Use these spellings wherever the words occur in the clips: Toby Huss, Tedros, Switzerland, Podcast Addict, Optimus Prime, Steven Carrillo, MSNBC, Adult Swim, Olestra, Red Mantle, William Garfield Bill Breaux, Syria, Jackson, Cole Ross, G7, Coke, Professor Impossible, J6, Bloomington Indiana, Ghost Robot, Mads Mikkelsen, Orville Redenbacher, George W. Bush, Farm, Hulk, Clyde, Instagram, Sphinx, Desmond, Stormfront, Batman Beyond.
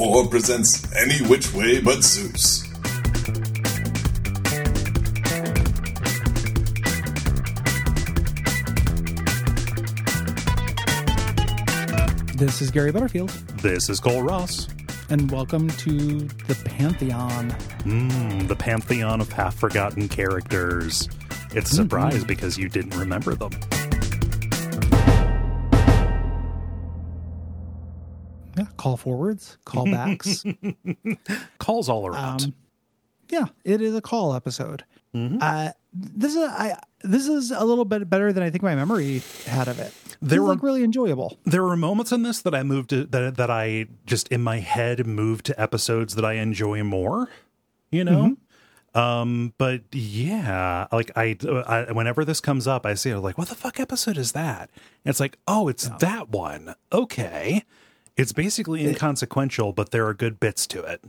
4 presents Any Which Way But Zeus. This is Gary Butterfield. This is Cole Ross. And welcome to the Pantheon. The Pantheon of half-forgotten characters. It's a surprise because you didn't remember them. Yeah, call forwards, call backs. Calls all around. Yeah, it is a call episode. This is a little bit better than I think my memory had of it. It was really enjoyable. There were moments in this that I moved to, that I just in my head moved to episodes that I enjoy more, you know? But yeah, like I whenever this comes up, I see it, I'm like, what the fuck episode is that? And it's like, oh, it's that one. Okay. It's basically inconsequential, but there are good bits to it.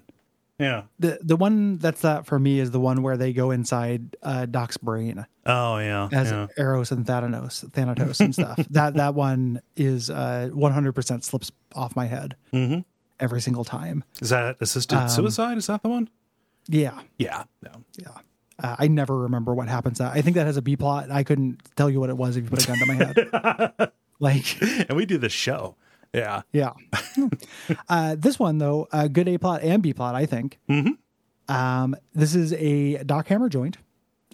Yeah. The one that's that for me is the one where they go inside Doc's brain. Oh, yeah. As Eros and Thanatos and stuff. That one is 100% slips off my head every single time. Is that assisted suicide? Is that the one? Yeah. Yeah. No. Yeah. I never remember what happens. I think that has a B plot. I couldn't tell you what it was if you put a gun to my head. And we do this show. Yeah. Yeah. This one, though, a good A plot and B plot, I think. This is a Doc Hammer joint.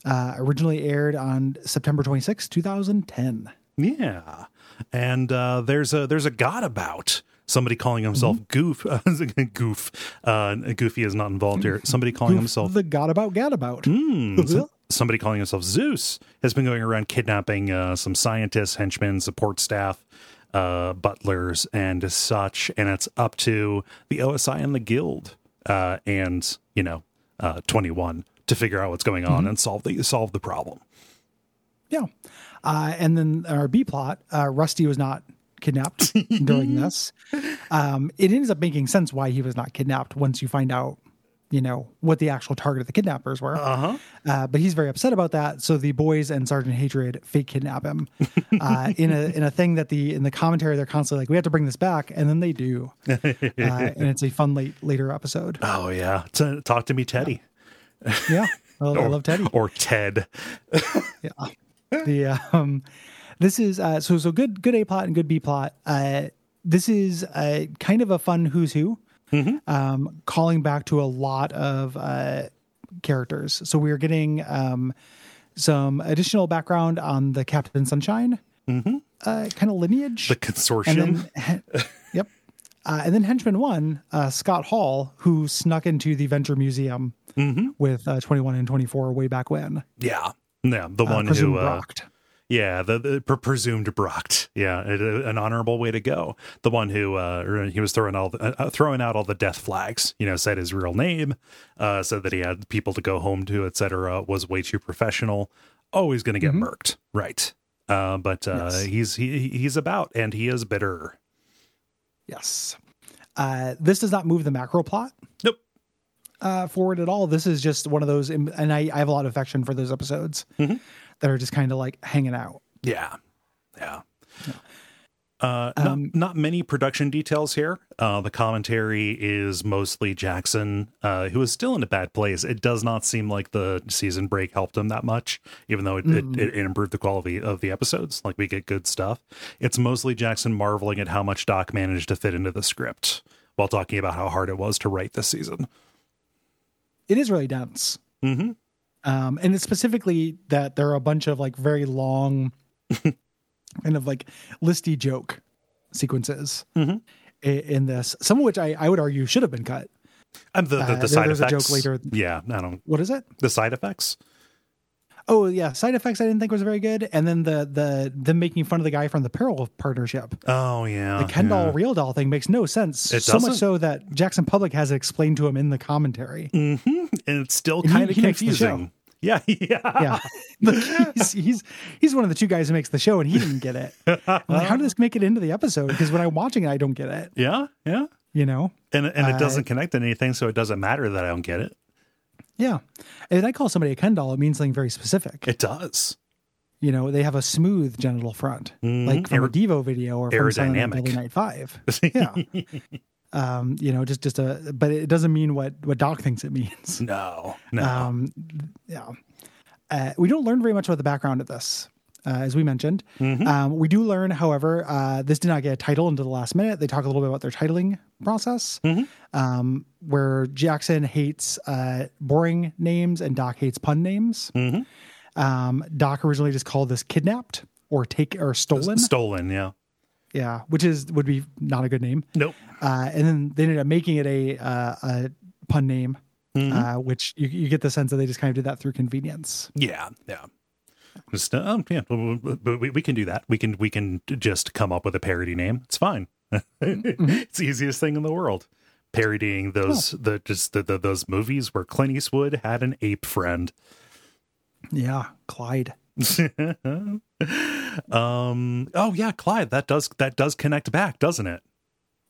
Originally aired on September 26, 2010. Yeah. And there's a god about somebody calling himself Goof. Goofy is not involved here. Somebody calling himself the god about gadabout. Somebody calling himself Zeus has been going around kidnapping some scientists, henchmen, support staff, butlers and such, and it's up to the OSI and the guild and 21 to figure out what's going on and solve the problem. And then our B plot, Rusty was not kidnapped during this. It ends up making sense why he was not kidnapped once you find out what the actual target of the kidnappers were. But he's very upset about that. So the boys and Sergeant Hatred fake kidnap him in a thing that in the commentary, they're constantly like, we have to bring this back. And then they do. And it's a fun later episode. Oh yeah. Talk to me, Teddy. Yeah. Well, I love Teddy. Or Ted. Yeah. This is, so good A plot and good B plot. This is kind of a fun who's who. Calling back to a lot of characters. So we are getting some additional background on the Captain Sunshine kind of lineage. The consortium. And then, yep. And then Henchman One, Scott Hall, who snuck into the Venture Museum with 21 and 24 way back when. Yeah. Yeah. The one who... Brocked. Yeah, the presumed Brock. Yeah, an honorable way to go. The one who he was throwing out all the death flags. Said his real name, said that he had people to go home to, etc. Was way too professional. Always going to get murked, right? But he's about, and he is bitter. Yes. This does not move the macro plot. Nope. Forward at all. This is just one of those, and I have a lot of affection for those episodes that are just kind of like hanging out. Yeah. Not many production details here. The commentary is mostly Jackson, who is still in a bad place. It does not seem like the season break helped him that much, even though it improved the quality of the episodes. Like, we get good stuff. It's mostly Jackson marveling at how much Doc managed to fit into the script while talking about how hard it was to write this season. It is really dense. And it's specifically that there are a bunch of very long kind of listy joke sequences in this. Some of which I would argue should have been cut. And the side effects. There's a joke later. Yeah. I don't. What is it? The side effects. Oh yeah. Side effects I didn't think was very good. And then them making fun of the guy from the Peril Partnership. Oh yeah. The Ken doll, real doll thing makes no sense. It doesn't. So much so that Jackson Public has it explained to him in the commentary. And it's still kind of confusing. Yeah. Like, he's one of the two guys who makes the show, and he didn't get it. I'm like, how did this make it into the episode? Because when I'm watching it, I don't get it. Yeah. And it doesn't connect to anything, so it doesn't matter that I don't get it. Yeah. And I call somebody a Ken doll, it means something very specific. It does. They have a smooth genital front, like from a Devo video or from Saturday Night Live. Yeah. But it doesn't mean what Doc thinks it means. No. Yeah. We don't learn very much about the background of this, as we mentioned. Mm-hmm. We do learn, however, this did not get a title until the last minute. They talk a little bit about their titling process, mm-hmm. Where Jackson hates boring names and Doc hates pun names. Mm-hmm. Doc originally just called this Kidnapped or Stolen. Stolen, yeah. Yeah, which would be not a good name. Nope. And then they ended up making it a pun name, mm-hmm. Which you get the sense that they just kind of did that through convenience. Yeah. We can do that. We can just come up with a parody name. It's fine. Mm-hmm. It's the easiest thing in the world. Parodying those movies where Clint Eastwood had an ape friend. Yeah, Clyde. Oh yeah, Clyde. That does connect back, doesn't it?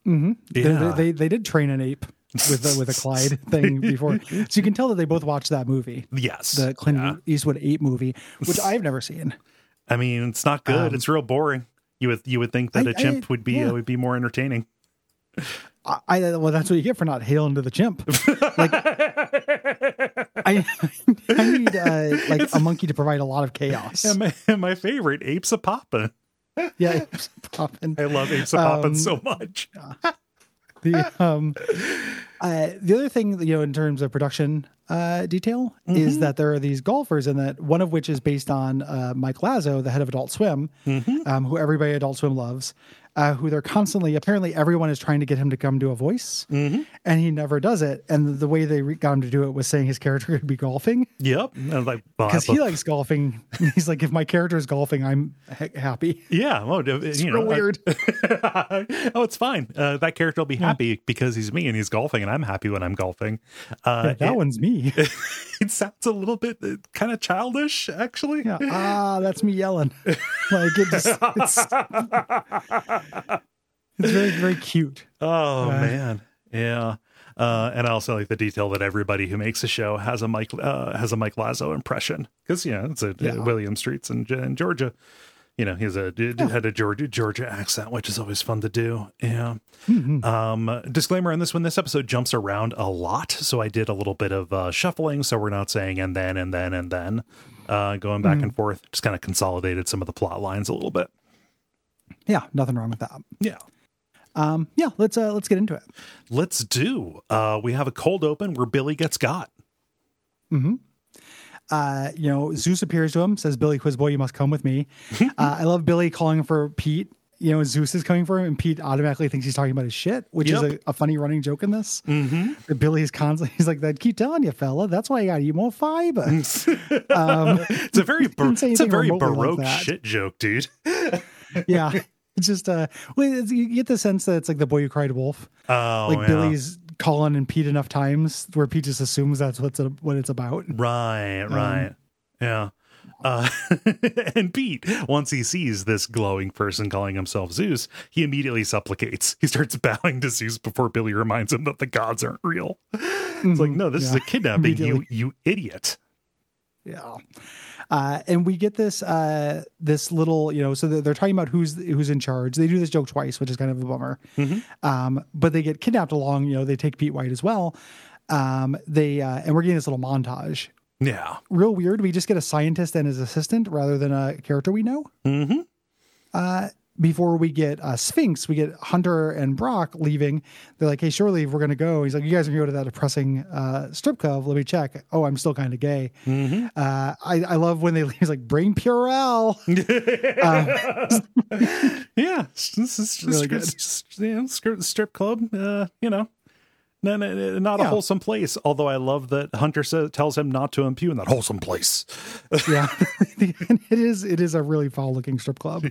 Mm-hmm. Yeah. They did train an ape with a Clyde thing before, so you can tell that they both watched that movie. Yes, the Clint Eastwood ape movie, which I've never seen. I mean, it's not good. It's real boring. You would think that a chimp would be more entertaining. Well, that's what you get for not hailing to the chimp. Like, I need a monkey to provide a lot of chaos. And my favorite, Apes a Poppin'. Yeah, Apes a Poppin'. I love Apes a Poppin' so much. The other thing, in terms of production detail, mm-hmm. is that there are these golfers, and that one of which is based on Mike Lazzo, the head of Adult Swim, mm-hmm. Who everybody at Adult Swim loves. Who they're constantly, apparently everyone is trying to get him to come do a voice, mm-hmm. and he never does it. And the way they got him to do it was saying his character would be golfing. Yep. Because he likes golfing. He's like, if my character is golfing, I'm happy. Yeah. Well, it's real weird. It's fine. That character will be happy because he's me and he's golfing, and I'm happy when I'm golfing. One's me. It sounds a little bit kind of childish, actually. Yeah. That's me yelling. It's very, very cute. Oh, man. Yeah. And I also like the detail that everybody who makes a show has a Mike Lazzo impression. Because, it's William Street's in Georgia. Had a Georgia accent, which is always fun to do. Yeah. Mm-hmm. Disclaimer on this one: this episode jumps around a lot, so I did a little bit of shuffling. So we're not saying and then going back and forth. Just kind of consolidated some of the plot lines a little bit. Yeah, nothing wrong with that. Yeah. Let's get into it. Let's do. We have a cold open where Billy gets got. Mm-hmm. Zeus appears to him, says, "Billy Quizboy, you must come with me." I love Billy calling for Pete. Zeus is coming for him, and Pete automatically thinks he's talking about his shit, which is a funny running joke in this. Mm-hmm. Billy's constantly, he's like, "That keep telling you, fella, that's why I got to eat more fiber." It's a very baroque like shit joke, dude. Yeah, it's just you get the sense that it's like the boy who cried wolf. Billy's calling in Pete enough times where Pete just assumes that's what it's about. Right. Yeah. And Pete, once he sees this glowing person calling himself Zeus, he immediately supplicates. He starts bowing to Zeus before Billy reminds him that the gods aren't real. Mm-hmm. It's like, no, this is a kidnapping, you idiot. Yeah. And we get this this little, so they're talking about who's in charge. They do this joke twice, which is kind of a bummer. Mm-hmm. But they get kidnapped along. They take Pete White as well. And we're getting this little montage. Yeah. Real weird. We just get a scientist and his assistant rather than a character we know. Mm-hmm. Before we get Sphinx, we get Hunter and Brock leaving. They're like, "Hey, Shore Leave, we're going to go." He's like, "You guys are going to go to that depressing strip club. Let me check. Oh, I'm still kind of gay." Mm-hmm. I love when they leave. He's like, "Bring Purell." Yeah. This is really good. Strip club, not a wholesome place. Although I love that Hunter tells him not to impugn that wholesome place. Yeah, it is a really foul looking strip club.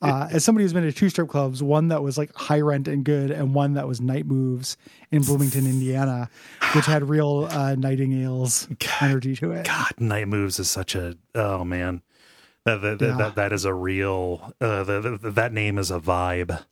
As somebody who's been to two strip clubs, one that was like high rent and good, and one that was Night Moves in Bloomington, Indiana, which had real Nightingale's energy to it. God, Night Moves is such a that is a real that name is a vibe.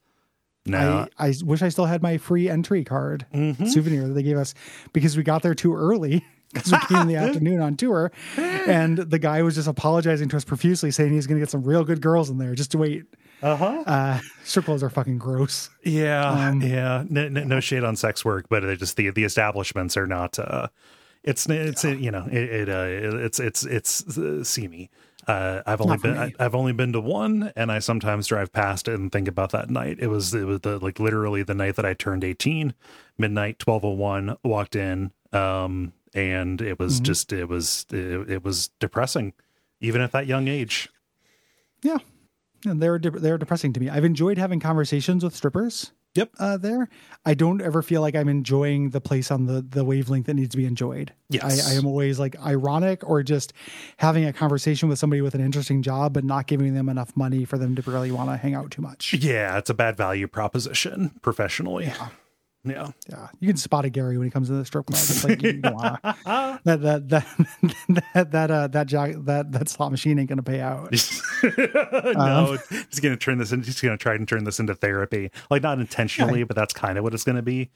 No. I wish I still had my free entry card souvenir that they gave us, because we got there too early because we came in the afternoon on tour, and the guy was just apologizing to us profusely, saying he's going to get some real good girls in there. Just to wait. Uh-huh. Strip clubs are fucking gross. Yeah. Yeah. No shade on sex work, but they just, the establishments are not, it's seamy. I've only been to one, and I sometimes drive past it and think about that night. It was literally the night that I turned 18, midnight, 12:01, walked in, and it was it was depressing, even at that young age. Yeah. And they're depressing to me. I've enjoyed having conversations with strippers. Yep. There. I don't ever feel like I'm enjoying the place on the wavelength that needs to be enjoyed. Yes. I am always ironic or just having a conversation with somebody with an interesting job, but not giving them enough money for them to really want to hang out too much. Yeah. It's a bad value proposition professionally. Yeah. You can spot a Gary when he comes to the strip club. It's that slot machine ain't gonna pay out. No, he's gonna try and turn this into therapy. Not intentionally, but that's kind of what it's gonna be.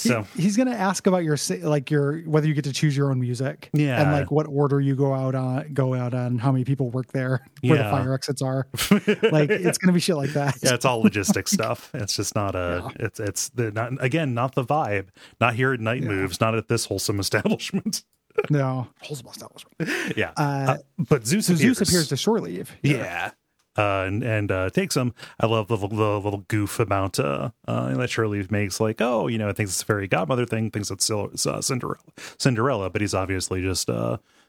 So he's gonna ask about your whether you get to choose your own music, and what order you go out on, how many people work there, where the fire exits are. It's gonna be shit like that. Yeah, it's all logistic stuff. It's just not not the vibe. Not here at Night Moves. Not at this wholesome establishment. No, wholesome establishment. Yeah, but Zeus appears to Shore Leave. Yeah. And takes them. I love the little goof about that Shore Leave makes, thinks it's a fairy godmother thing, thinks it's still Cinderella, but he's obviously just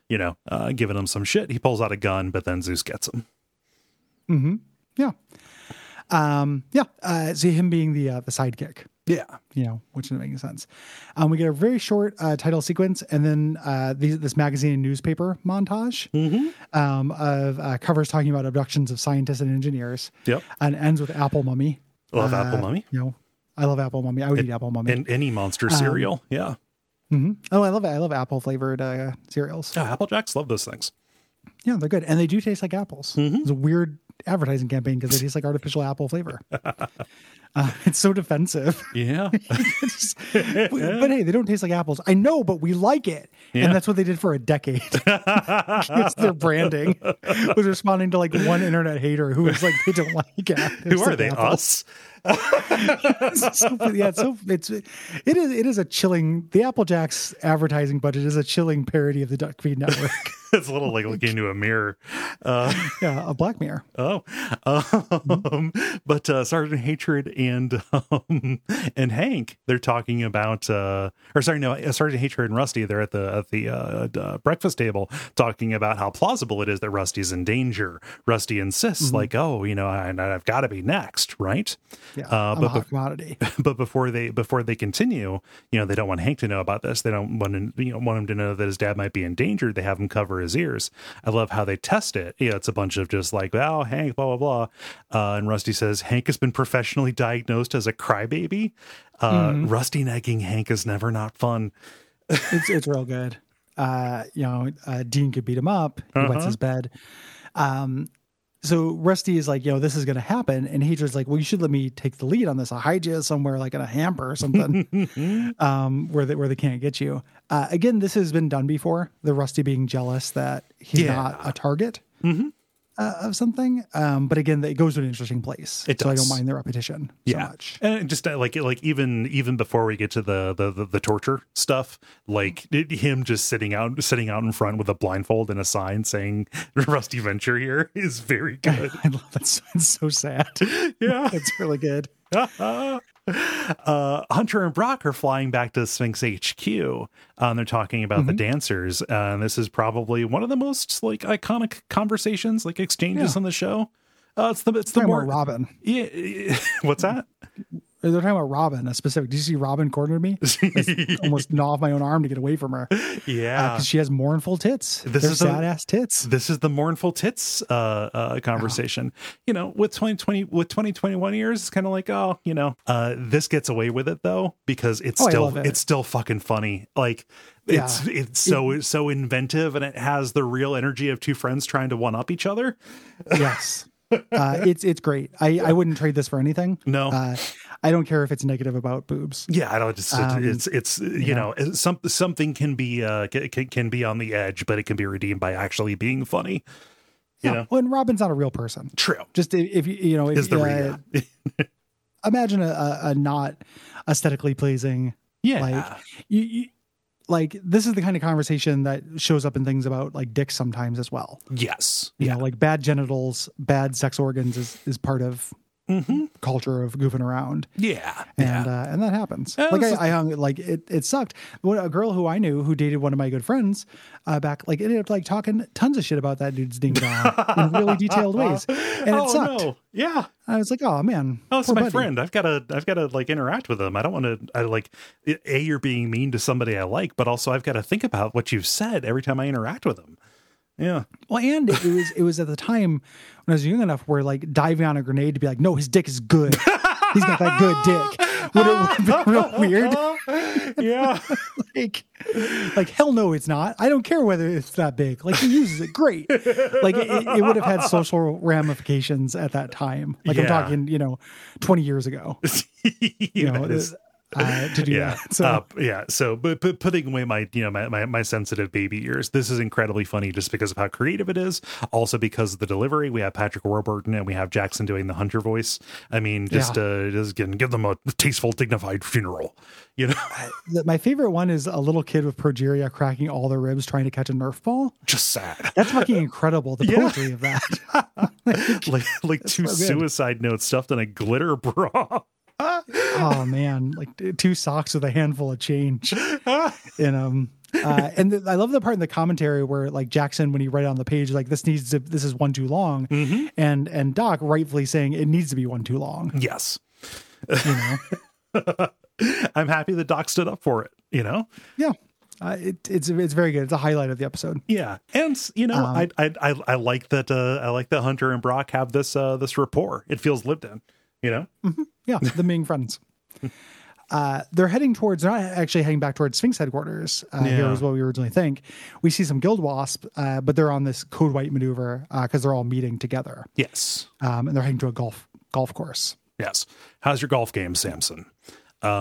giving him some shit. He pulls out a gun, but then Zeus gets him. Mm-hmm. Yeah. See him being the sidekick. Yeah. Which is making sense. We get a very short title sequence and then this magazine and newspaper montage of covers talking about abductions of scientists and engineers. Yep. And ends with Apple Mummy. Love Apple Mummy. I love Apple Mummy. I would eat Apple Mummy. And any monster cereal. Yeah. Mm-hmm. Oh, I love it. I love apple flavored cereals. Yeah, Apple Jacks, love those things. Yeah, they're good. And they do taste like apples. Mm-hmm. It's a weird advertising campaign because it tastes like artificial apple flavor. It's so defensive. Yeah. But hey, they don't taste like apples. I know, but we like it. Yeah. And that's what they did for a decade. It's their branding. It was responding to one internet hater who was they don't like it. Who are they, apples. Us? It is a chilling, the Apple Jacks advertising budget is a chilling parody of the DuckFeed network. It's a little like looking into a mirror. A black mirror. Oh, but Sergeant Hatred and Hank, they're talking about Sergeant Hatred and Rusty. They're at the breakfast table talking about how plausible it is that Rusty's in danger. Rusty insists, I've got to be next, right? Yeah, but a commodity. But before they continue, they don't want Hank to know about this. They don't want him to know that his dad might be in danger. They have him cover his ears. I love how they test it. Yeah, it's a bunch of just oh, Hank, blah blah blah. And Rusty says Hank has been professionally diagnosed as a crybaby. Rusty nagging Hank is never not fun. it's real good. Dean could beat him up. He wets his bed. So Rusty is this is going to happen. And Hatred's you should let me take the lead on this. I'll hide you somewhere in a hamper or something, where they can't get you. Again, this has been done before. The Rusty being jealous that he's not a target of something. But again, it goes to an interesting place. It does. So I don't mind the repetition so much. And just even before we get to the torture stuff, him just sitting out in front with a blindfold and a sign saying Rusty Venture here is very good. I love that. It's so sad. Yeah. It's really good. Hunter and Brock are flying back to Sphinx HQ, and they're talking about the dancers, and this is probably one of the most iconic conversations exchanges on the show. It's the more Robin. Yeah. What's that? They're talking about Robin, a specific. Did you see Robin cornered me? I almost gnaw off my own arm to get away from her. Yeah, because she has mournful tits. They're sad-ass tits. This is the mournful tits conversation. Yeah. With 2021 years, it's kind of this gets away with it though because it's it's still fucking funny. It's so inventive and it has the real energy of two friends trying to one up each other. Yes. It's great. I wouldn't trade this for anything. No, I don't care if it's negative about boobs. Yeah, I don't. Something can be on the edge, but it can be redeemed by actually being funny. You know? Well, and Robin's not a real person. True. Just if you know, if, imagine a not aesthetically pleasing. Yeah. Like, you like this is the kind of conversation that shows up in things about like dicks sometimes as well. Yes. You know, like bad genitals, bad sex organs is part of culture of goofing around. Yeah. And and that happens. Like I hung like it sucked. A girl who I knew who dated one of my good friends back like ended up like talking tons of shit about that dude's ding dong in really detailed ways. And it sucked. No. Yeah. I was like, oh man. Oh, it's my buddy. Friend. I've gotta like interact with them. I don't wanna you're being mean to somebody I like, but also I've got to think about what you've said every time I interact with them. Yeah. Well, and it was at the time when I was young enough where like diving on a grenade to be like, no, his dick is good. He's got that good dick. Would it have been real weird? Yeah. like, hell no, it's not. I don't care whether it's that big. Like, he uses it great. Like, it would have had social ramifications at that time. Like, I'm talking, 20 years ago. To do that. So but putting away my my sensitive baby ears, this is incredibly funny just because of how creative it is, also because of the delivery. We have Patrick Warburton and we have Jackson doing the hunter voice. I mean, just give them a tasteful, dignified funeral, My favorite one is a little kid with progeria cracking all their ribs trying to catch a Nerf ball. Just sad. That's fucking incredible, the poetry of that. like two suicide notes stuffed in a glitter bra. Oh man, like two socks with a handful of change in them. I love the part in the commentary where like Jackson, when he read on the page, like this is one too long, and Doc rightfully saying it needs to be one too long. Yes, I'm happy that Doc stood up for it. It's very good. It's a highlight of the episode. Yeah, and I like that. I like that Hunter and Brock have this rapport. It feels lived in. Them being friends. They're not actually heading back towards Sphinx headquarters. Here is what we originally think. We see some Guild Wasp, but they're on this Code White maneuver because they're all meeting together. Yes. And they're heading to a golf course. Yes. How's your golf game, Samson? They're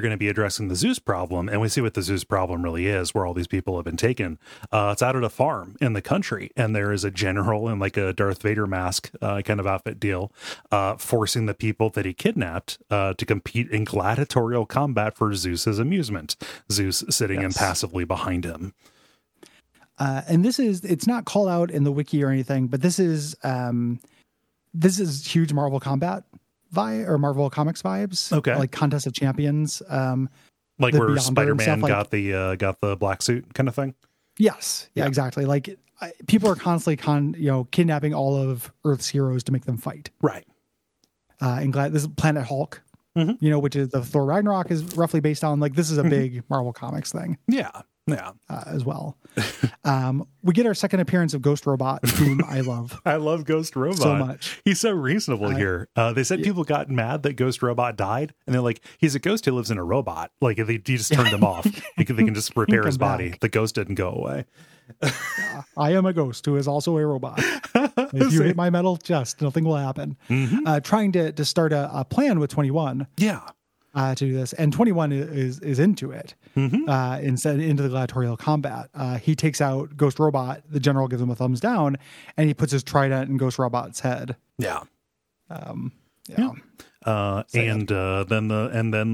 going to be addressing the Zeus problem, and we see what the Zeus problem really is, where all these people have been taken. It's out at a farm in the country, and there is a general in like a Darth Vader mask kind of outfit deal, forcing the people that he kidnapped to compete in gladiatorial combat for Zeus's amusement. Zeus sitting impassively behind him. And it's not called out in the wiki or anything, but this is huge Marvel combat. Marvel Comics vibes, okay, like Contest of Champions, like where Spider-Man got the black suit kind of thing. Yes, exactly. Like people are constantly kidnapping all of Earth's heroes to make them fight, right? And this is Planet Hulk, which is the Thor Ragnarok is roughly based on. Like this is a big Marvel Comics thing, as well. We get our second appearance of Ghost Robot, whom I love. I love Ghost Robot so much. He's so reasonable here. They said people got mad that Ghost Robot died, and they're like, he's a ghost who lives in a robot. Like they just turned him off because they can just repair his body. Back. The ghost didn't go away. I am a ghost who is also a robot. If you hit my metal chest, nothing will happen. Trying to start a plan with 21. Yeah. To do this, and 21 is into it, instead into the gladiatorial combat. He takes out Ghost Robot. The general gives him a thumbs down, and he puts his trident in Ghost Robot's head. Then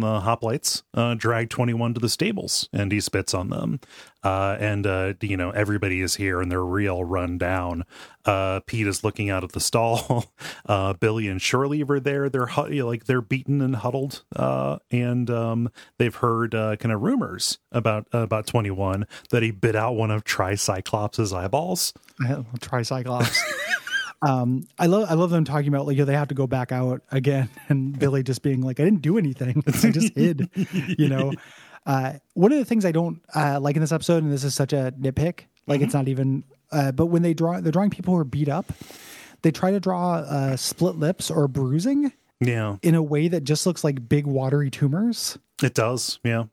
the hoplites drag 21 to the stables, and he spits on them. Everybody is here, and they're real run down. Pete is looking out at the stall. Billy and Shore Leave are there. They're they're beaten and huddled, and they've heard kind of rumors about 21 that he bit out one of Tricyclops' eyeballs. Tricyclops. I love them talking about they have to go back out again, and Billy just being like, I didn't do anything. I just hid, one of the things I don't like in this episode, and this is such a nitpick, it's not even, but when they're drawing people who are beat up, they try to draw split lips or bruising in a way that just looks like big watery tumors. It does. Yeah.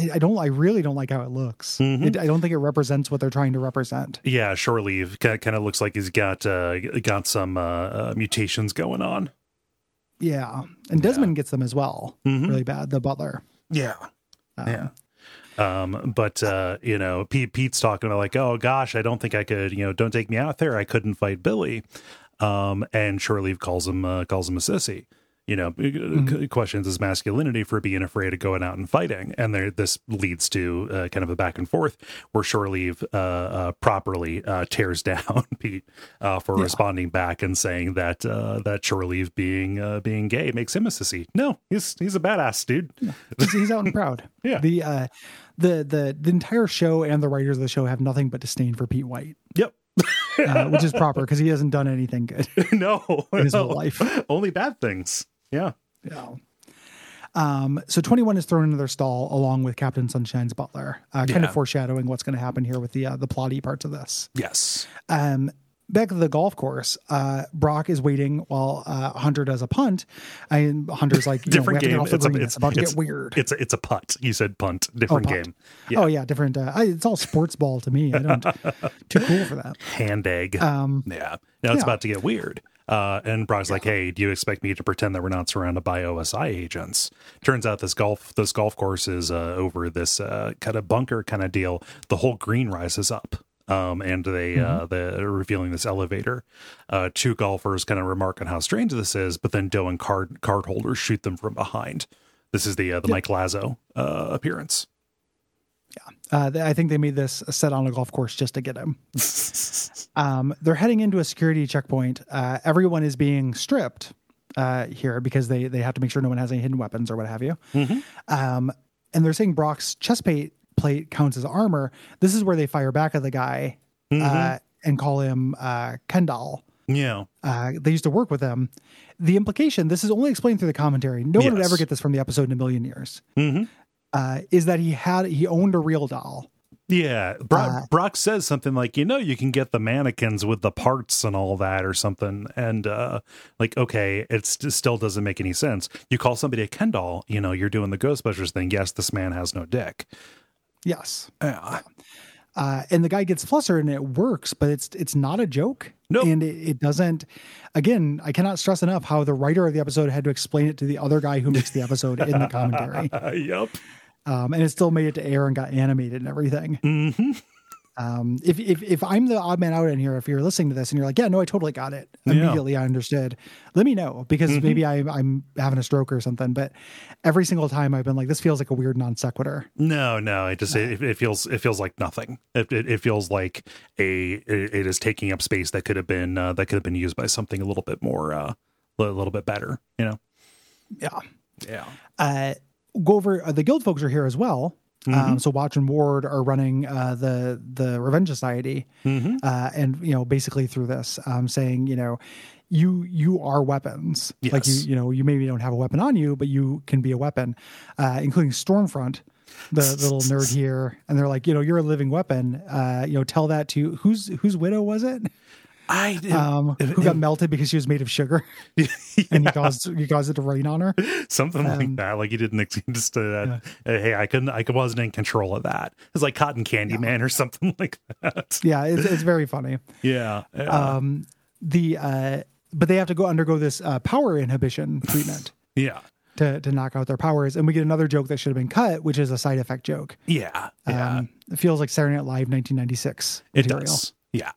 I really don't like how it looks. I don't think it represents what they're trying to represent. Yeah, Shore Leave kind of looks like he's got some mutations going on. Yeah, and Desmond gets them as well. Really bad, the butler. Yeah, You know, Pete's talking about like, oh gosh, I don't think I could, you know, don't take me out there. I couldn't fight Billy. And Shore Leave calls him a sissy, you know, questions his masculinity for being afraid of going out and fighting. And there, this leads to kind of a back and forth where Shore Leave properly tears down Pete for responding back and saying that that Shore Leave being gay makes him a sissy. No, he's a badass dude. Yeah. He's out and proud. Yeah. The entire show and the writers of the show have nothing but disdain for Pete White. Yep. Which is proper because he hasn't done anything good. In his whole life. Only bad things. Yeah. Yeah. So 21 is thrown into their stall along with Captain Sunshine's butler, kind of foreshadowing what's going to happen here with the plotty parts of this. Yes. Back at the golf course, Brock is waiting while Hunter does a punt. And Hunter's like, you different know, we have game. To get off the green. It's about to get weird. It's a putt. You said punt. Different punt. Game. Yeah. Oh, yeah. Different. It's all sports ball to me. I don't. Too cool for that. Hand egg. Yeah. Now it's about to get weird. And Brock's like, hey, do you expect me to pretend that we're not surrounded by OSI agents? Turns out this golf course is over this kind of bunker kind of deal. The whole green rises up. And they they're revealing this elevator. Two golfers kind of remark on how strange this is, but then Doe and card holders shoot them from behind. This is the Mike Lazzo appearance. Yeah, I think they made this set on a golf course just to get him. They're heading into a security checkpoint. Everyone is being stripped here because they have to make sure no one has any hidden weapons or what have you. Mm-hmm. And they're saying Brock's chest plate counts as armor. This is where they fire back at the guy and call him Kendall. Yeah. They used to work with him. The implication, this is only explained through the commentary. No one would ever get this from the episode in a million years. Mm-hmm. Is that he owned a real doll. Yeah. Brock says something like, you know, you can get the mannequins with the parts and all that or something. And like, okay, it still doesn't make any sense. You call somebody a Ken doll, you know, you're doing the Ghostbusters thing. Yes, this man has no dick. Yes. And the guy gets flustered and it works, but it's not a joke. No. Nope. And it doesn't. Again, I cannot stress enough how the writer of the episode had to explain it to the other guy who makes the episode in the commentary. Yep. And it still made it to air and got animated and everything. Mm-hmm. If I'm the odd man out in here, if you're listening to this and you're like, yeah, no, I totally got it. Immediately I understood. Let me know, because maybe I'm having a stroke or something. But every single time I've been like, this feels like a weird non sequitur. No, it just it feels like nothing. It feels like it is taking up space that could have been used by something a little bit more a little bit better. You know. Yeah. Go over. The guild folks are here as well. So Watch and Ward are running the Revenge Society, and you know, basically through this, saying, you know, you are weapons. Yes. Like you know, you maybe don't have a weapon on you, but you can be a weapon, including Stormfront, the little nerd here. And they're like, you know, you're a living weapon. You know, tell that to whose widow was it? Who got melted because she was made of sugar and you caused it to rain on her. Something like that. Like you didn't just hey, I wasn't in control of that. It's like Cotton Candy Man or something like that. Yeah. It's very funny. Yeah. But they have to undergo this power inhibition treatment. Yeah. To knock out their powers. And we get another joke that should have been cut, which is a side effect joke. Yeah. It feels like Saturday Night Live 1996 material. It does. Yeah.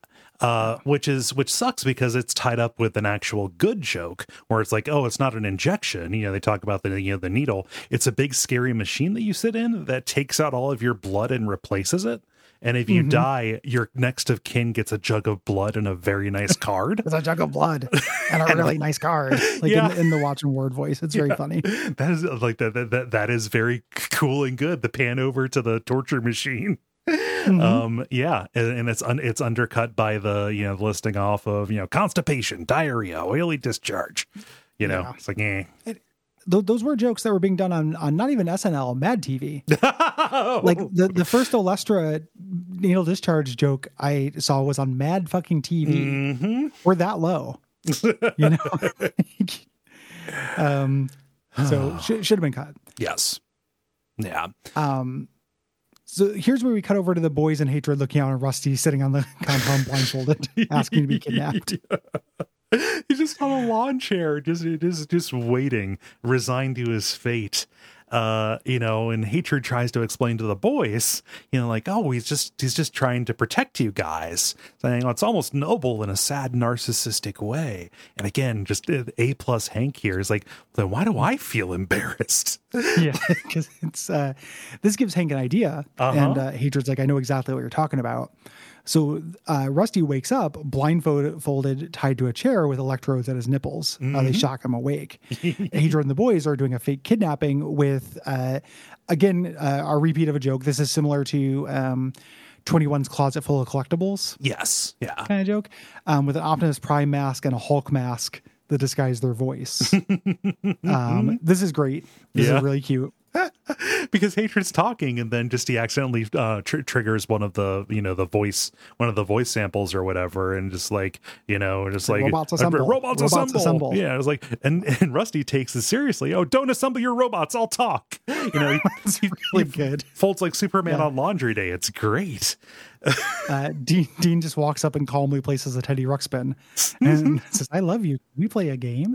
Which sucks because it's tied up with an actual good joke where it's like, oh, it's not an injection. You know, they talk about the needle. It's a big scary machine that you sit in that takes out all of your blood and replaces it. And if you die, your next of kin gets a jug of blood and a very nice card. It's a jug of blood and a really nice card. Like in the Watch and Ward voice. It's very funny. That is like that is very cool and good. The pan over to the torture machine. And it's undercut by the, you know, listing off of, you know, constipation, diarrhea, oily discharge, you know. It's like those were jokes that were being done on not even SNL, Mad TV. Like the first Olestra needle discharge joke I saw was on Mad fucking TV. We're that low, you know. So should have been cut. Yes. Yeah. So here's where we cut over to the boys in hatred looking out at Rusty sitting on the compound blindfolded, asking to be kidnapped. Yeah. He's just on a lawn chair, just waiting, resigned to his fate. you know, and Hatred tries to explain to the boys, you know, like, oh, he's just trying to protect you guys, saying, oh, it's almost noble in a sad narcissistic way. And again, just A plus Hank here is like, then why do I feel embarrassed? Yeah, because it's this gives Hank an idea, and Hatred's like, I know exactly what you're talking about. So Rusty wakes up blindfolded, tied to a chair with electrodes at his nipples. Mm-hmm. They shock him awake. Hadron and the boys are doing a fake kidnapping with, again, a repeat of a joke. This is similar to 21's Closet Full of Collectibles. Yes. Yeah. Kind of joke. With an Optimus Prime mask and a Hulk mask that disguise their voice. This is great. This is really cute. Because Hatred's talking, and then just he accidentally triggers one of the, you know, the voice, one of the voice samples or whatever, and just like, you know, just like robots assemble. Yeah, it was like, and Rusty takes it seriously. Oh, don't assemble your robots. I'll talk. You know, it's really good. Folds like Superman on laundry day. It's great. Dean just walks up and calmly places a Teddy Ruxpin and says, "I love you. We play a game."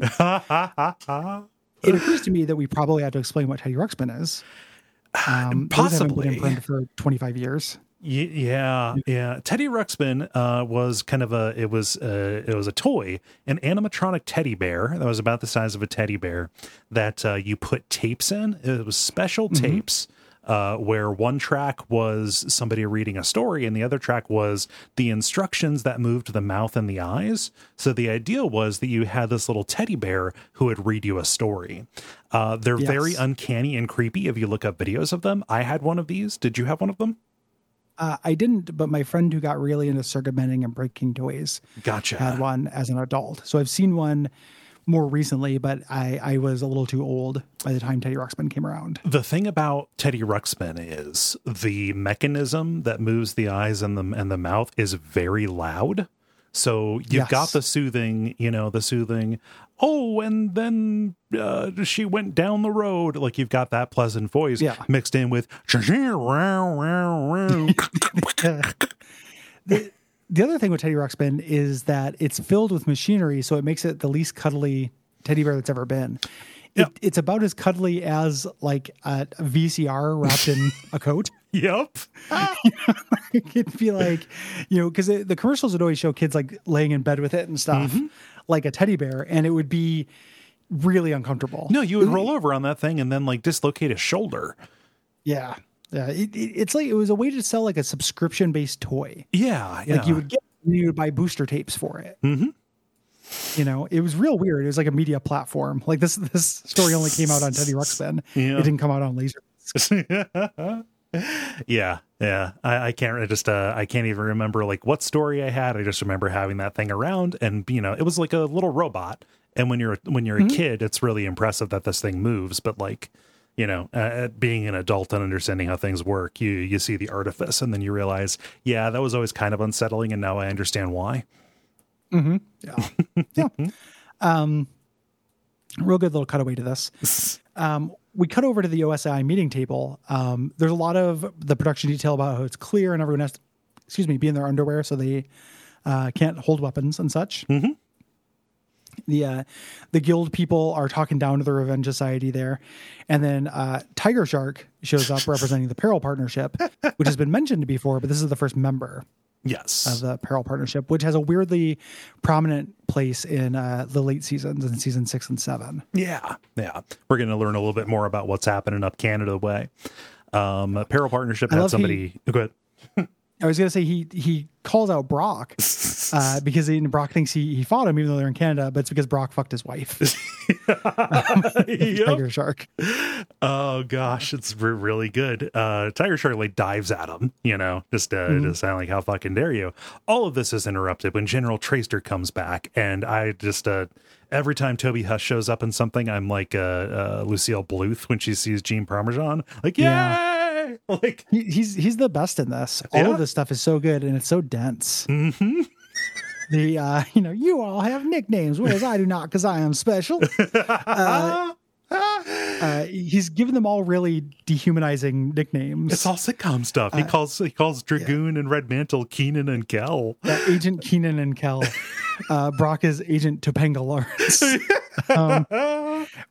It occurs to me that we probably have to explain what Teddy Ruxpin is. Possibly. Those haven't been in print for 25 years. Yeah. Teddy Ruxpin was kind of it was a toy, an animatronic teddy bear that was about the size of a teddy bear that you put tapes in. It was special tapes. Where one track was somebody reading a story and the other track was the instructions that moved the mouth and the eyes. So the idea was that you had this little teddy bear who would read you a story. They're very uncanny and creepy if you look up videos of them. I had one of these. Did you have one of them? I didn't, but my friend who got really into circumventing and breaking toys had one as an adult. So I've seen one more recently, but I was a little too old by the time Teddy Ruxpin came around. The thing about Teddy Ruxpin is the mechanism that moves the eyes and the mouth is very loud. So you've got the soothing, oh, and then she went down the road. Like, you've got that pleasant voice mixed in with... The other thing with Teddy Ruxpin is that it's filled with machinery, so it makes it the least cuddly teddy bear that's ever been. It's about as cuddly as, like, a VCR wrapped in a coat. Yep. It'd be like, you know, because the commercials would always show kids, like, laying in bed with it and stuff, like a teddy bear, and it would be really uncomfortable. No, you would roll over on that thing and then, like, dislocate a shoulder. Yeah. Yeah, it's like it was a way to sell like a subscription-based toy. Yeah. Like you would buy booster tapes for it. Mm-hmm. You know, it was real weird. It was like a media platform. Like this story only came out on Teddy Ruxpin. Yeah. It didn't come out on Laserdisc. Yeah. I can't even remember like what story I had. I just remember having that thing around, and you know, it was like a little robot. And when you're a kid, it's really impressive that this thing moves, but like, you know, being an adult and understanding how things work, you see the artifice and then you realize, yeah, that was always kind of unsettling. And now I understand why. Mm-hmm. Yeah. Yeah. Real good little cutaway to this. We cut over to the OSI meeting table. There's a lot of the production detail about how it's clear and everyone has to, be in their underwear so they can't hold weapons and such. Mm-hmm. The guild people are talking down to the Revenge Society there. And then Tiger Shark shows up representing the Peril Partnership, which has been mentioned before, but this is the first member of the Peril Partnership, which has a weirdly prominent place in the late seasons, in season 6 and 7. Yeah. We're going to learn a little bit more about what's happening up Canada way. Peril Partnership had somebody... Go ahead. I was going to say he calls out Brock because Brock thinks he fought him even though they're in Canada, but it's because Brock fucked his wife. Tiger Shark. Oh gosh, it's really good. Tiger Shark like dives at him, you know, just to sound like how fucking dare you. All of this is interrupted when General Tracer comes back, and I just every time Toby Huss shows up in something, I'm like Lucille Bluth when she sees Jean Parmesan, like yeah. Like he's the best in this. All of this stuff is so good and it's so dense. Mm-hmm. The you know, you all have nicknames, whereas I do not, because I am special. He's given them all really dehumanizing nicknames. It's all sitcom stuff. He calls Dragoon and Red Mantle Kenan and Kel. Agent Kenan and Kel. Brock is Agent Topanga Lawrence,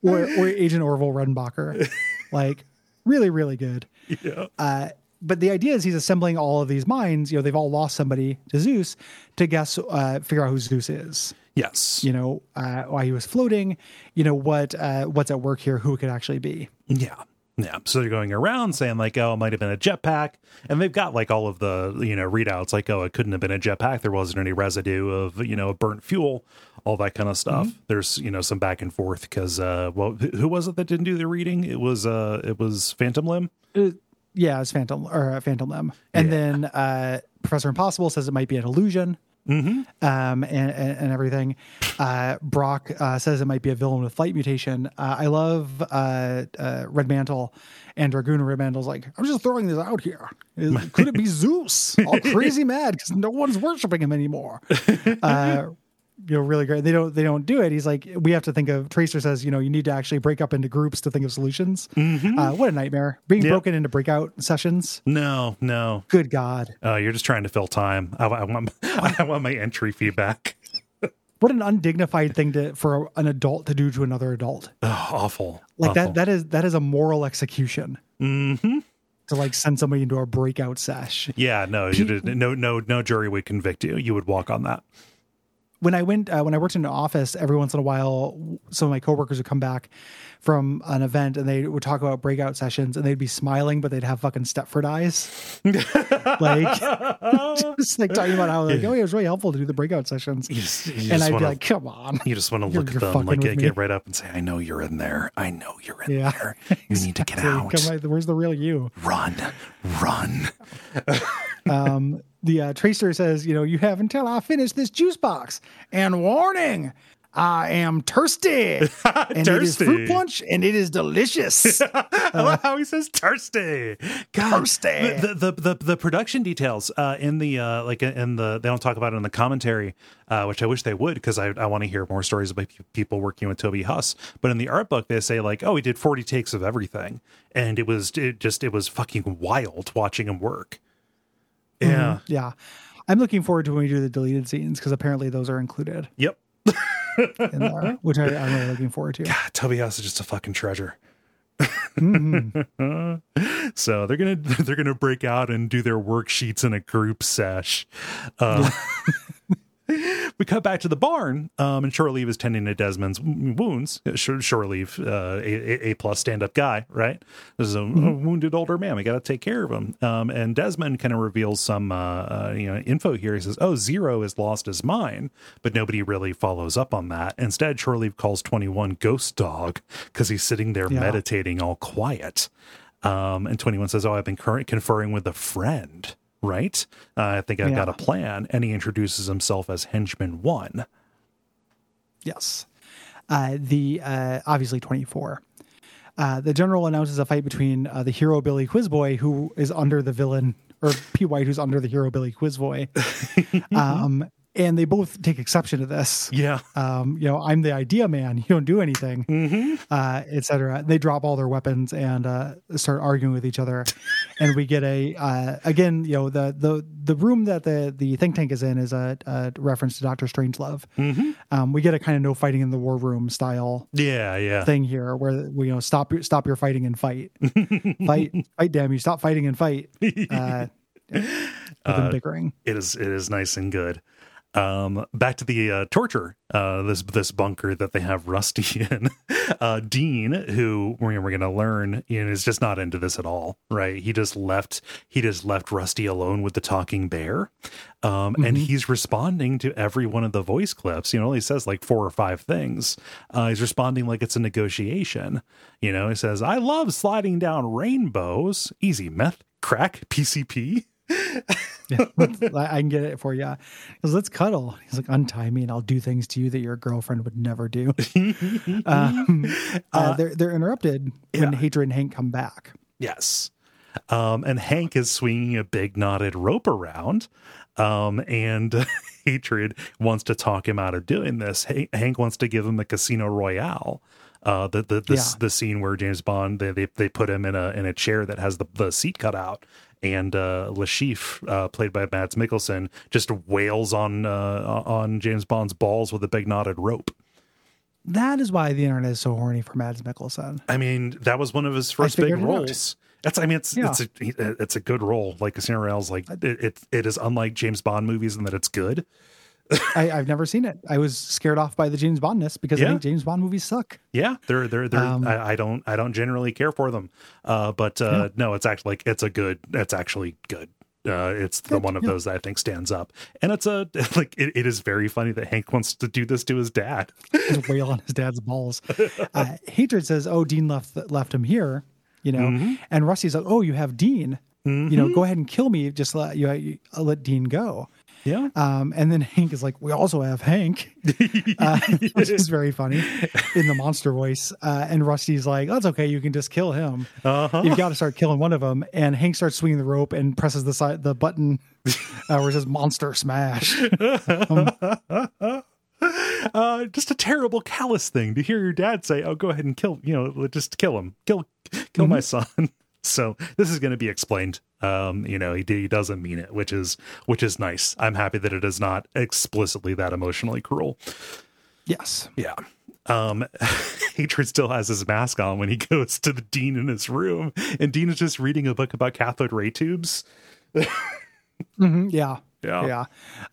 or Agent Orville Redenbacher. Like, really, really good. Yeah. But the idea is he's assembling all of these minds. You know, they've all lost somebody to Zeus to guess, figure out who Zeus is. Yes. You know, why he was floating, you know, what's at work here, who it could actually be. Yeah. Yeah. So they're going around saying like, oh, it might have been a jetpack. And they've got like all of the, you know, readouts like, oh, it couldn't have been a jetpack. There wasn't any residue of, you know, burnt fuel, all that kind of stuff. Mm-hmm. There's, you know, some back and forth because, well, who was it that didn't do the reading? It was Phantom Limb. Yeah, it was Phantom Limb. And then Professor Impossible says it might be an illusion. Mm-hmm. And everything. Brock says it might be a villain with flight mutation. I love Red Mantle and Dragoon. Red Mantle's like, I'm just throwing this out here. Could it be Zeus? All crazy mad because no one's worshiping him anymore. You know, really great. They don't do it. He's like, we have to think of. Tracer says, you know, you need to actually break up into groups to think of solutions. Mm-hmm. What a nightmare being broken into breakout sessions. No. Good God. You're just trying to fill time. I want my entry feedback. What an undignified thing for an adult to do to another adult. Oh, awful. Like awful. That is a moral execution. Mm-hmm. To like send somebody into a breakout sesh. Yeah. No. No jury would convict you. You would walk on that. When I worked in an office, every once in a while, some of my coworkers would come back from an event and they would talk about breakout sessions and they'd be smiling, but they'd have fucking Stepford eyes. Like, just like talking about how, like, oh, yeah, it was really helpful to do the breakout sessions. I'd be like, come on. You just want to look at them, like, get right up and say, I know you're in there. I know you're in there. You need to get out. Where's the real you? Run. The Tracer says, you know, you have until I finish this juice box. And warning, I am thirsty. And it is fruit punch, and it is delicious. I love how he says thirsty. God, thirsty. The production details in the they don't talk about it in the commentary, which I wish they would because I want to hear more stories about people working with Toby Huss. But in the art book, they say like, oh, he did 40 takes of everything, and it was fucking wild watching him work. Yeah. Mm-hmm. Yeah. I'm looking forward to when we do the deleted scenes because apparently those are included. Yep. In there, which I'm really looking forward to. God, Toby Huss is just a fucking treasure. Mm-hmm. So they're gonna break out and do their worksheets in a group sesh. We cut back to the barn, and Shore Leave is tending to Desmond's wounds. Shore Leave, A-plus stand-up guy, right? This is a wounded older man. We got to take care of him. And Desmond kind of reveals some info here. He says, oh, Zero has lost his mind, but nobody really follows up on that. Instead, Shore Leave calls 21 Ghost Dog because he's sitting there meditating all quiet. And 21 says, oh, I've been conferring with a friend. Right. I think I've got a plan. And he introduces himself as Henchman One. Yes. Obviously 24. The general announces a fight between the hero Billy Quizboy, who is under the villain, or P. White, who's under the hero Billy Quizboy. And they both take exception to this. Yeah. You know, I'm the idea man. You don't do anything, etc. They drop all their weapons and start arguing with each other. And we get again, you know, the room that the think tank is in is a reference to Dr. Strangelove. Mm-hmm. We get a kind of no fighting in the war room style. Yeah. Thing here where we, you know, stop your fighting and fight. fight, damn you. Stop fighting and fight. With them bickering. It is nice and good. Back to the torture, this bunker that they have Rusty in. Dean, who we're going to learn, you know, is just not into this at all, right? He just left Rusty alone with the talking bear. And he's responding to every one of the voice clips. You know, he says like 4 or 5 things. He's responding like it's a negotiation. You know, he says, I love sliding down rainbows. Easy meth, crack, PCP. Yeah, I can get it for you. Because let's cuddle. He's like, untie me and I'll do things to you that your girlfriend would never do. They're interrupted when Hatred and Hank come back. Yes. And Hank is swinging a big knotted rope around, and Hatred wants to talk him out of doing this. Hank wants to give him a Casino Royale. The scene where James Bond they put him in a chair that has the seat cut out. And Lashif, played by Mads Mikkelsen, just wails on James Bond's balls with a big knotted rope. That is why the internet is so horny for Mads Mikkelsen. I mean, that was one of his first big roles. That's, I mean, it's a good role. Like Casino Royale's, like it is unlike James Bond movies in that it's good. I've never seen it. I was scared off by the James Bondness because I think James Bond movies suck. Yeah, they're. I don't generally care for them. No, it's actually like it's a good. That's actually good. It's the one of those that I think stands up, and it's a like it is very funny that Hank wants to do this to his dad. He's wail on his dad's balls. Hatred says, "Oh, Dean left him here," you know, mm-hmm. and Rusty's like, "Oh, you have Dean, mm-hmm. you know, go ahead and kill me. Just let Dean go." Yeah. And then Hank is like, we also have Hank, which is very funny in the monster voice. And Rusty's like, that's okay. You can just kill him. Uh-huh. You've got to start killing one of them. And Hank starts swinging the rope and presses the button where it says monster smash. Just a terrible callous thing to hear your dad say, oh, go ahead and kill, you know, just kill him. Kill mm-hmm. my son. So this is going to be explained. You know, he doesn't mean it, which is nice. I'm happy that it is not explicitly that emotionally cruel. Yes. Yeah. Hatred still has his mask on when he goes to the Dean in his room, and Dean is just reading a book about cathode ray tubes. mm-hmm. Yeah. Yeah.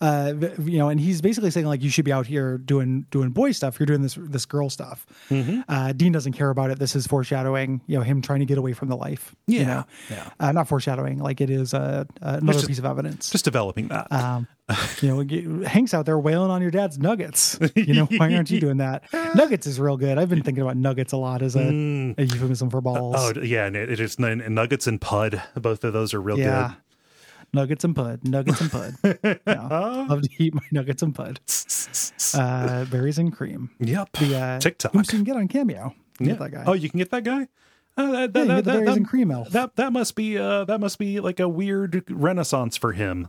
Yeah. You know, and he's basically saying like, you should be out here doing boy stuff. You're doing this girl stuff. Mm-hmm. Dean doesn't care about it. This is foreshadowing, you know, him trying to get away from the life. Yeah. You know? Yeah. Not foreshadowing. Like it is another piece of evidence. Just developing that. You know, Hank's out there wailing on your dad's nuggets. You know, why aren't you doing that? Nuggets is real good. I've been thinking about nuggets a lot as a euphemism for balls. Oh yeah. And it is nuggets and pud. Both of those are real good. Nuggets and pud. Yeah. Love to eat my nuggets and pud. Berries and cream. Yep. TikTok. Oops, you can get on Cameo. Get that guy. Oh, you can get that guy? You can get the berries and cream elf. That must be like a weird renaissance for him.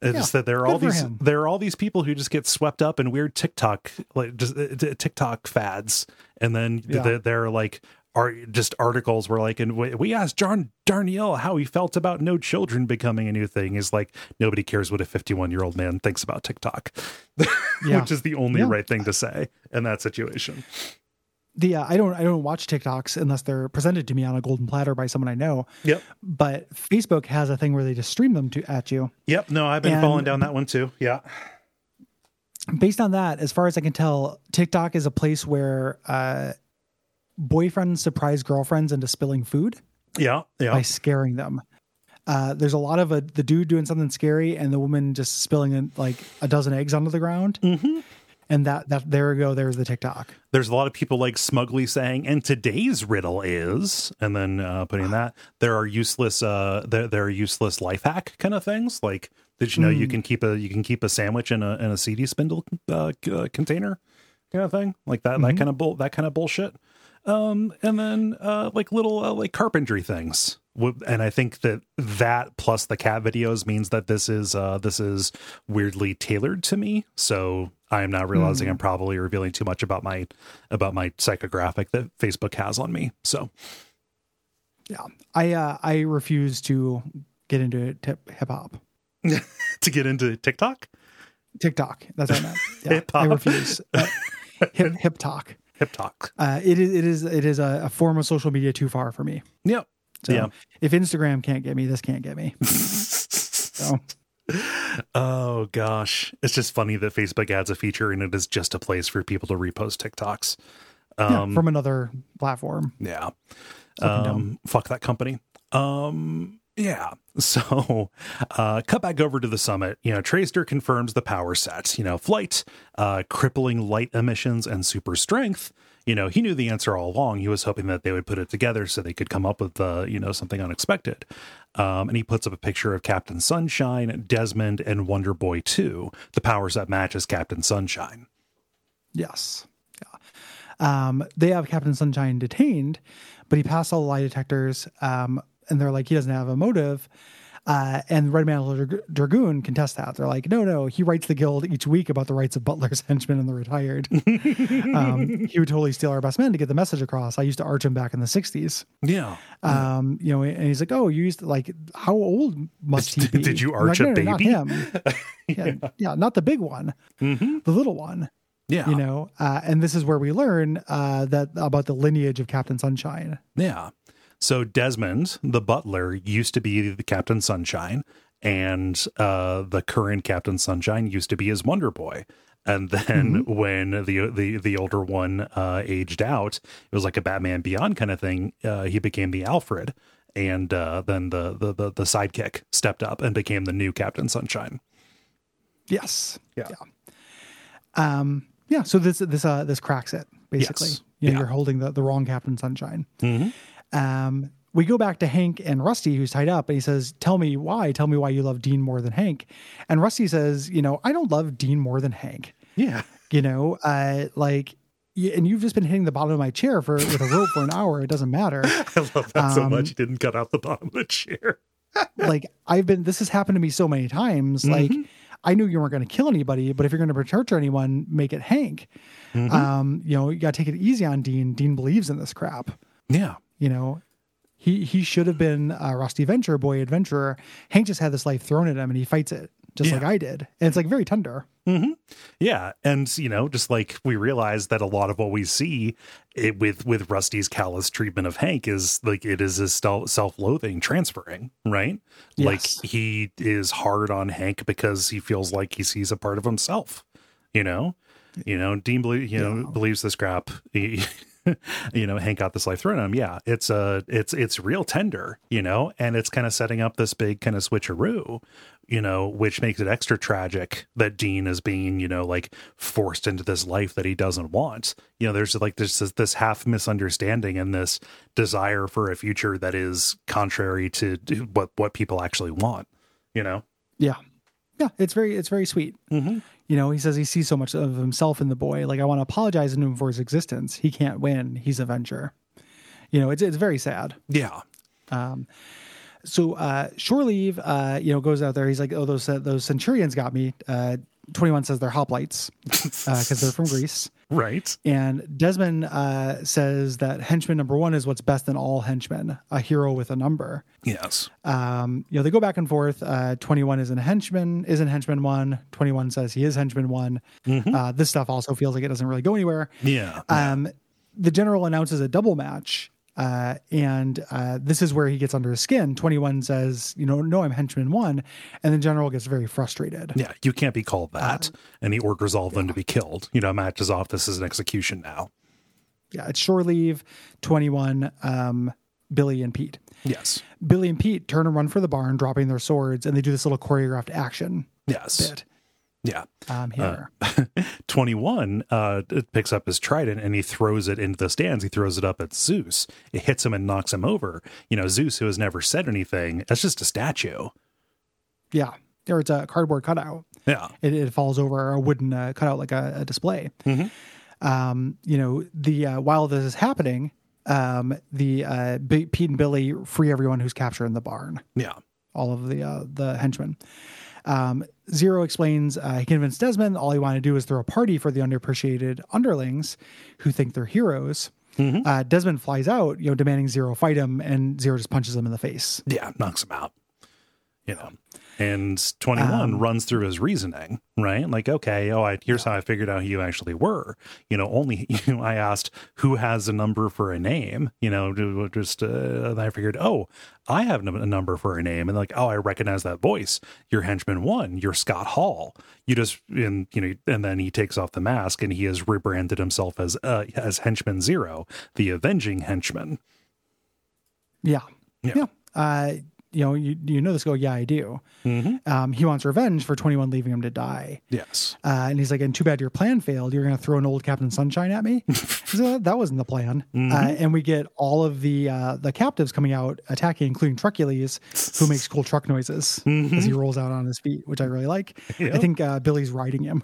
It's that there are all these people who just get swept up in weird TikTok TikTok fads, and then they're like. Are just articles were like, and we asked John Darnielle how he felt about no children becoming a new thing. Is like, nobody cares what a 51-year-old man thinks about TikTok, which is the only right thing to say in that situation. I don't watch TikToks unless they're presented to me on a golden platter by someone I know. Yep. But Facebook has a thing where they just stream them at you. Yep. No, I've been falling down that one too. Yeah. Based on that, as far as I can tell, TikTok is a place where, boyfriends surprise girlfriends into spilling food by scaring them. There's a lot of the dude doing something scary and the woman just spilling like a dozen eggs onto the ground. Mm-hmm. And that there we go. There's the TikTok. There's a lot of people like smugly saying, and today's riddle is, and then putting that there are useless life hack kind of things. Like, did you know you can keep a sandwich in a CD spindle container kind of thing like that? Mm-hmm. That kind of bullshit. And then like little like carpentry things, and I think that plus the cat videos means that this is weirdly tailored to me. So I am not realizing I'm probably revealing too much about my psychographic that Facebook has on me. So yeah, I refuse to get into hip hop. To get into TikTok. That's what I meant. Yeah, hip hop. I refuse. Hip talk. Hip talk. It is a form of social media too far for me. Yep. So if Instagram can't get me, this can't get me. So. Oh gosh, it's just funny that Facebook adds a feature and it is just a place for people to repost TikToks from another platform. Yeah. Fuck that company. Yeah. So, cut back over to the summit. You know, Tracer confirms the power set, you know, flight, crippling light emissions and super strength. You know, he knew the answer all along. He was hoping that they would put it together so they could come up with, you know, something unexpected. And he puts up a picture of Captain Sunshine, Desmond, and Wonder Boy 2. The power set matches Captain Sunshine. Yes. Yeah. They have Captain Sunshine detained, but he passed all the lie detectors, and they're like, he doesn't have a motive. And Red Mantle Dragoon contest that. They're like, no, he writes the guild each week about the rights of butlers, henchmen, and the retired. He would totally steal our best men to get the message across. I used to arch him back in the 60s. Yeah. You know, and he's like, oh, you used to, like, how old must he be? Did you arch a baby? Not him. Not the big one, the little one. Yeah. You know, and this is where we learn that about the lineage of Captain Sunshine. Yeah. So Desmond, the butler, used to be the Captain Sunshine, and the current Captain Sunshine used to be his Wonder Boy. And then when the older one aged out, it was like a Batman Beyond kind of thing. He became the Alfred, and then the sidekick stepped up and became the new Captain Sunshine. Yes. Yeah. Yeah. So this cracks it, basically. Yes. You know, yeah. You're holding the wrong Captain Sunshine. Mm-hmm. We go back to Hank and Rusty, who's tied up, and he says, tell me why you love Dean more than Hank. And Rusty says, you know, I don't love Dean more than Hank. Yeah. You know, and you've just been hitting the bottom of my chair with a rope for an hour. It doesn't matter. I love that so much. You didn't cut out the bottom of the chair. This has happened to me so many times. Mm-hmm. Like, I knew you weren't going to kill anybody, but if you're going to torture anyone, make it Hank. Mm-hmm. You know, you got to take it easy on Dean. Dean believes in this crap. Yeah. You know, He should have been a Rusty Venture, boy adventurer. Hank just had this life thrown at him, and he fights it just like I did. And it's like very tender. Mm-hmm. Yeah. And, you know, just like we realize that a lot of what we see with Rusty's callous treatment of Hank is like it is his self-loathing transferring, right? Yes. Like he is hard on Hank because he feels like he sees a part of himself, you know? You know, Dean believes this crap. You know, Hank got this life thrown at him. Yeah, it's real tender, you know, and it's kind of setting up this big kind of switcheroo, you know, which makes it extra tragic that Dean is being, you know, like forced into this life that he doesn't want. You know, there's this half misunderstanding and this desire for a future that is contrary to what people actually want, you know? Yeah. Yeah, it's very sweet. Mm-hmm. You know, he says he sees so much of himself in the boy. Like, I want to apologize to him for his existence. He can't win. He's a Venture. You know, it's very sad. Yeah. So Shore Leave, you know, goes out there. He's like, oh, those Centurions got me. 21 says they're hoplites because they're from Greece. Right. And Desmond says that henchman number 1 is what's best in all henchmen, a hero with a number. Yes. You know, they go back and forth. 21 isn't henchman 1. 21 says he is henchman 1. Mm-hmm. This stuff also feels like it doesn't really go anywhere. Yeah. The general announces a double match. And this is where he gets under his skin. 21 says, you know, no, I'm henchman 1. And the general gets very frustrated. Yeah. You can't be called that. And he orders all of them to be killed. You know, matches off. This is an execution now. Yeah. It's Shore Leave, 21, Billy and Pete. Yes. Billy and Pete turn and run for the barn, dropping their swords. And they do this little choreographed action. Yes. Bit. Yeah. Here. 21 picks up his trident and he throws it into the stands. He throws it up at Zeus. It hits him and knocks him over. You know, Zeus, who has never said anything, that's just a statue. Yeah. Or it's a cardboard cutout. Yeah. It falls over a wooden cutout like a display. Mm-hmm. You know, while this is happening, Pete and Billy free everyone who's captured in the barn. Yeah. All of the henchmen. Zero explains he convinced Desmond all he wanted to do is throw a party for the underappreciated underlings who think they're heroes. Mm-hmm. Desmond flies out, you know, demanding Zero fight him, and Zero just punches him in the face. Yeah, knocks him out. You know, and 21 runs through his reasoning, right? Like, okay, here's how I figured out who you actually were. You know, only, you know, I asked who has a number for a name, you know, just, and I figured, oh, I have a number for a name. And like, oh, I recognize that voice. You're henchman 1, you're Scott Hall. You just, and, you know, and then he takes off the mask and he has rebranded himself as henchman 0, the avenging henchman. Yeah. Yeah. You know, you know this go. Yeah, I do. Mm-hmm. He wants revenge for 21 leaving him to die. Yes. And he's like, and too bad your plan failed. You're going to throw an old Captain Sunshine at me. So that wasn't the plan. Mm-hmm. And we get all of the captives coming out attacking, including Trucules, who makes cool truck noises as he rolls out on his feet, which I really like. Yep. I think Billy's riding him.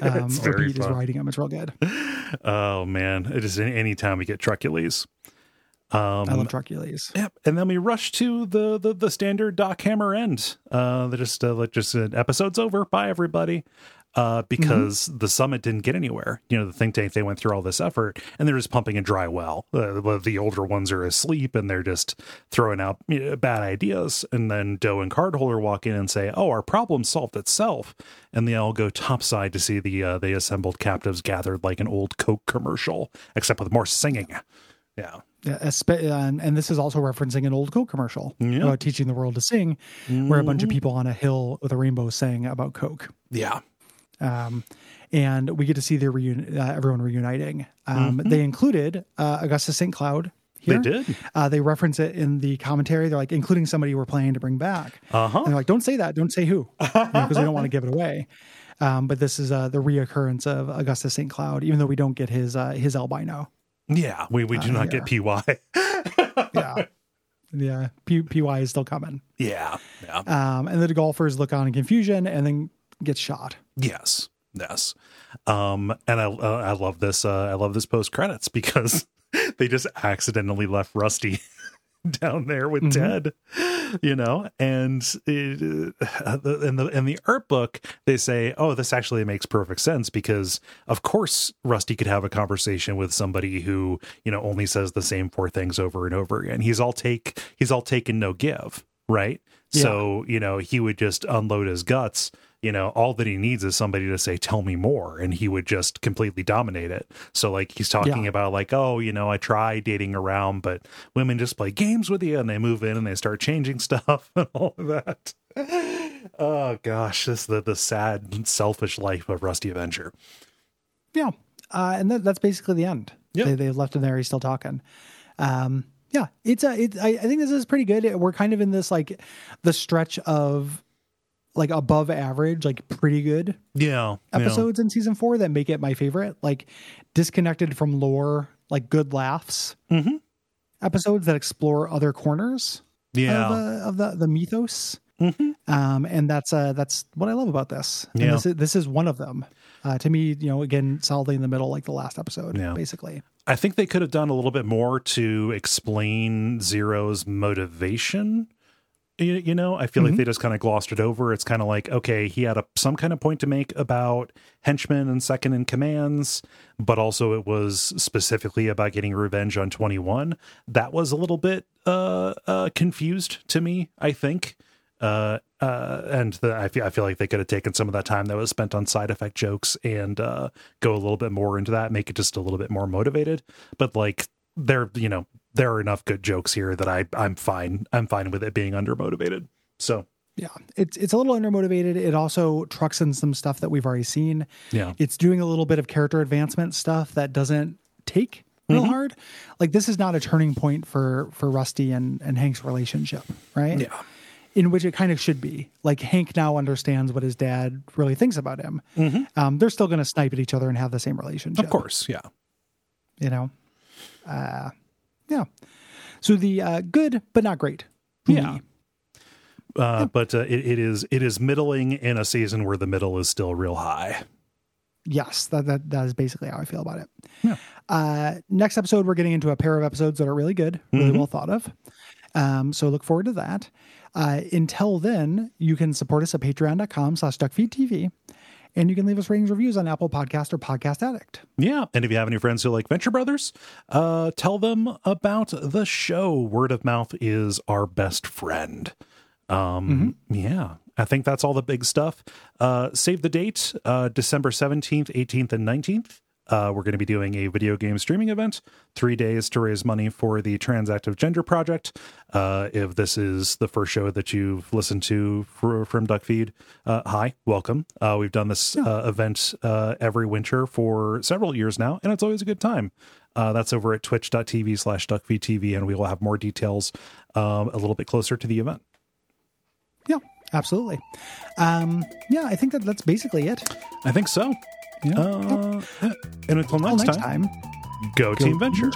Or Pete is riding him. It's real good. Oh man, it is any time we get Trucules. I love Trucules. Yep. And then we rush to the standard Doc Hammer end. They're just episode's over. Bye everybody. because the summit didn't get anywhere. You know, the think tank, they went through all this effort and they're just pumping a dry well. The older ones are asleep and they're just throwing out bad ideas. And then Doe and Cardholder walk in and say, oh, our problem solved itself. And they all go topside to see the assembled captives gathered like an old Coke commercial, except with more singing. Yeah. And this is also referencing an old Coke commercial about teaching the world to sing, where a bunch of people on a hill with a rainbow sang about Coke. Yeah. And we get to see their everyone reuniting. They included Augustus St. Cloud here. They did. They reference it in the commentary. They're like, including somebody we're planning to bring back. And they're like, don't say that. Don't say who. Because they don't want to give it away. But this is the reoccurrence of Augustus St. Cloud, even though we don't get his albino. Yeah, we do not get PY. Yeah. PY is still coming. Yeah. And the golfers look on in confusion and then get shot. Yes. And I love this. I love this post credits because they just accidentally left Rusty down there with Ted, you know, and in the art book they say, oh, this actually makes perfect sense because of course Rusty could have a conversation with somebody who, you know, only says the same four things over and over again. He's all take and no give, right? Yeah. So, you know, he would just unload his guts. You know, all that he needs is somebody to say, tell me more. And he would just completely dominate it. So like he's talking about like, oh, you know, I try dating around, but women just play games with you and they move in and they start changing stuff and all of that. Oh, gosh, this is the sad, selfish life of Rusty Avenger. Yeah. And that's basically the end. Yep. They left him there. He's still talking. Yeah, I think this is pretty good. We're kind of in this like the stretch of like above average, like pretty good episodes in season 4 that make it my favorite, like disconnected from lore, like good laughs episodes that explore other corners of the mythos. And that's what I love about this. And this is one of them, to me, you know, again, solidly in the middle, like the last episode, basically. I think they could have done a little bit more to explain Zero's motivation. You know, I feel like they just kind of glossed it over. It's kind of like, okay, he had some kind of point to make about henchmen and second in commands, but also it was specifically about getting revenge on 21. That was a little bit confused to me, I think. I feel like they could have taken some of that time that was spent on side effect jokes and go a little bit more into that, make it just a little bit more motivated. But like, they're, you know, there are enough good jokes here that I'm fine. I'm fine with it being undermotivated. So yeah, it's a little undermotivated. It also trucks in some stuff that we've already seen. Yeah. It's doing a little bit of character advancement stuff that doesn't take real hard. Like this is not a turning point for Rusty and Hank's relationship, right? Yeah. In which it kind of should be. Like Hank now understands what his dad really thinks about him. They're still going to snipe at each other and have the same relationship. Of course. Yeah. You know? Yeah. So the good, but not great. Yeah. But it is middling in a season where the middle is still real high. Yes, that is basically how I feel about it. Yeah. Next episode, we're getting into a pair of episodes that are really good, really well thought of. So look forward to that. Until then, you can support us at patreon.com/DuckFeedTV. And you can leave us ratings, reviews on Apple Podcast or Podcast Addict. Yeah. And if you have any friends who like Venture Brothers, tell them about the show. Word of mouth is our best friend. Yeah. I think that's all the big stuff. Save the date, December 17th, 18th, and 19th. We're going to be doing a video game streaming event, 3 days to raise money for the Transactive Gender Project. If this is the first show that you've listened to from DuckFeed, hi, welcome. We've done this event every winter for several years now, and it's always a good time. That's over at twitch.tv/DuckFeedTV, and we will have more details a little bit closer to the event. Yeah, absolutely. Yeah, I think that's basically it. I think so. Yeah. And until next time, go Team Venture.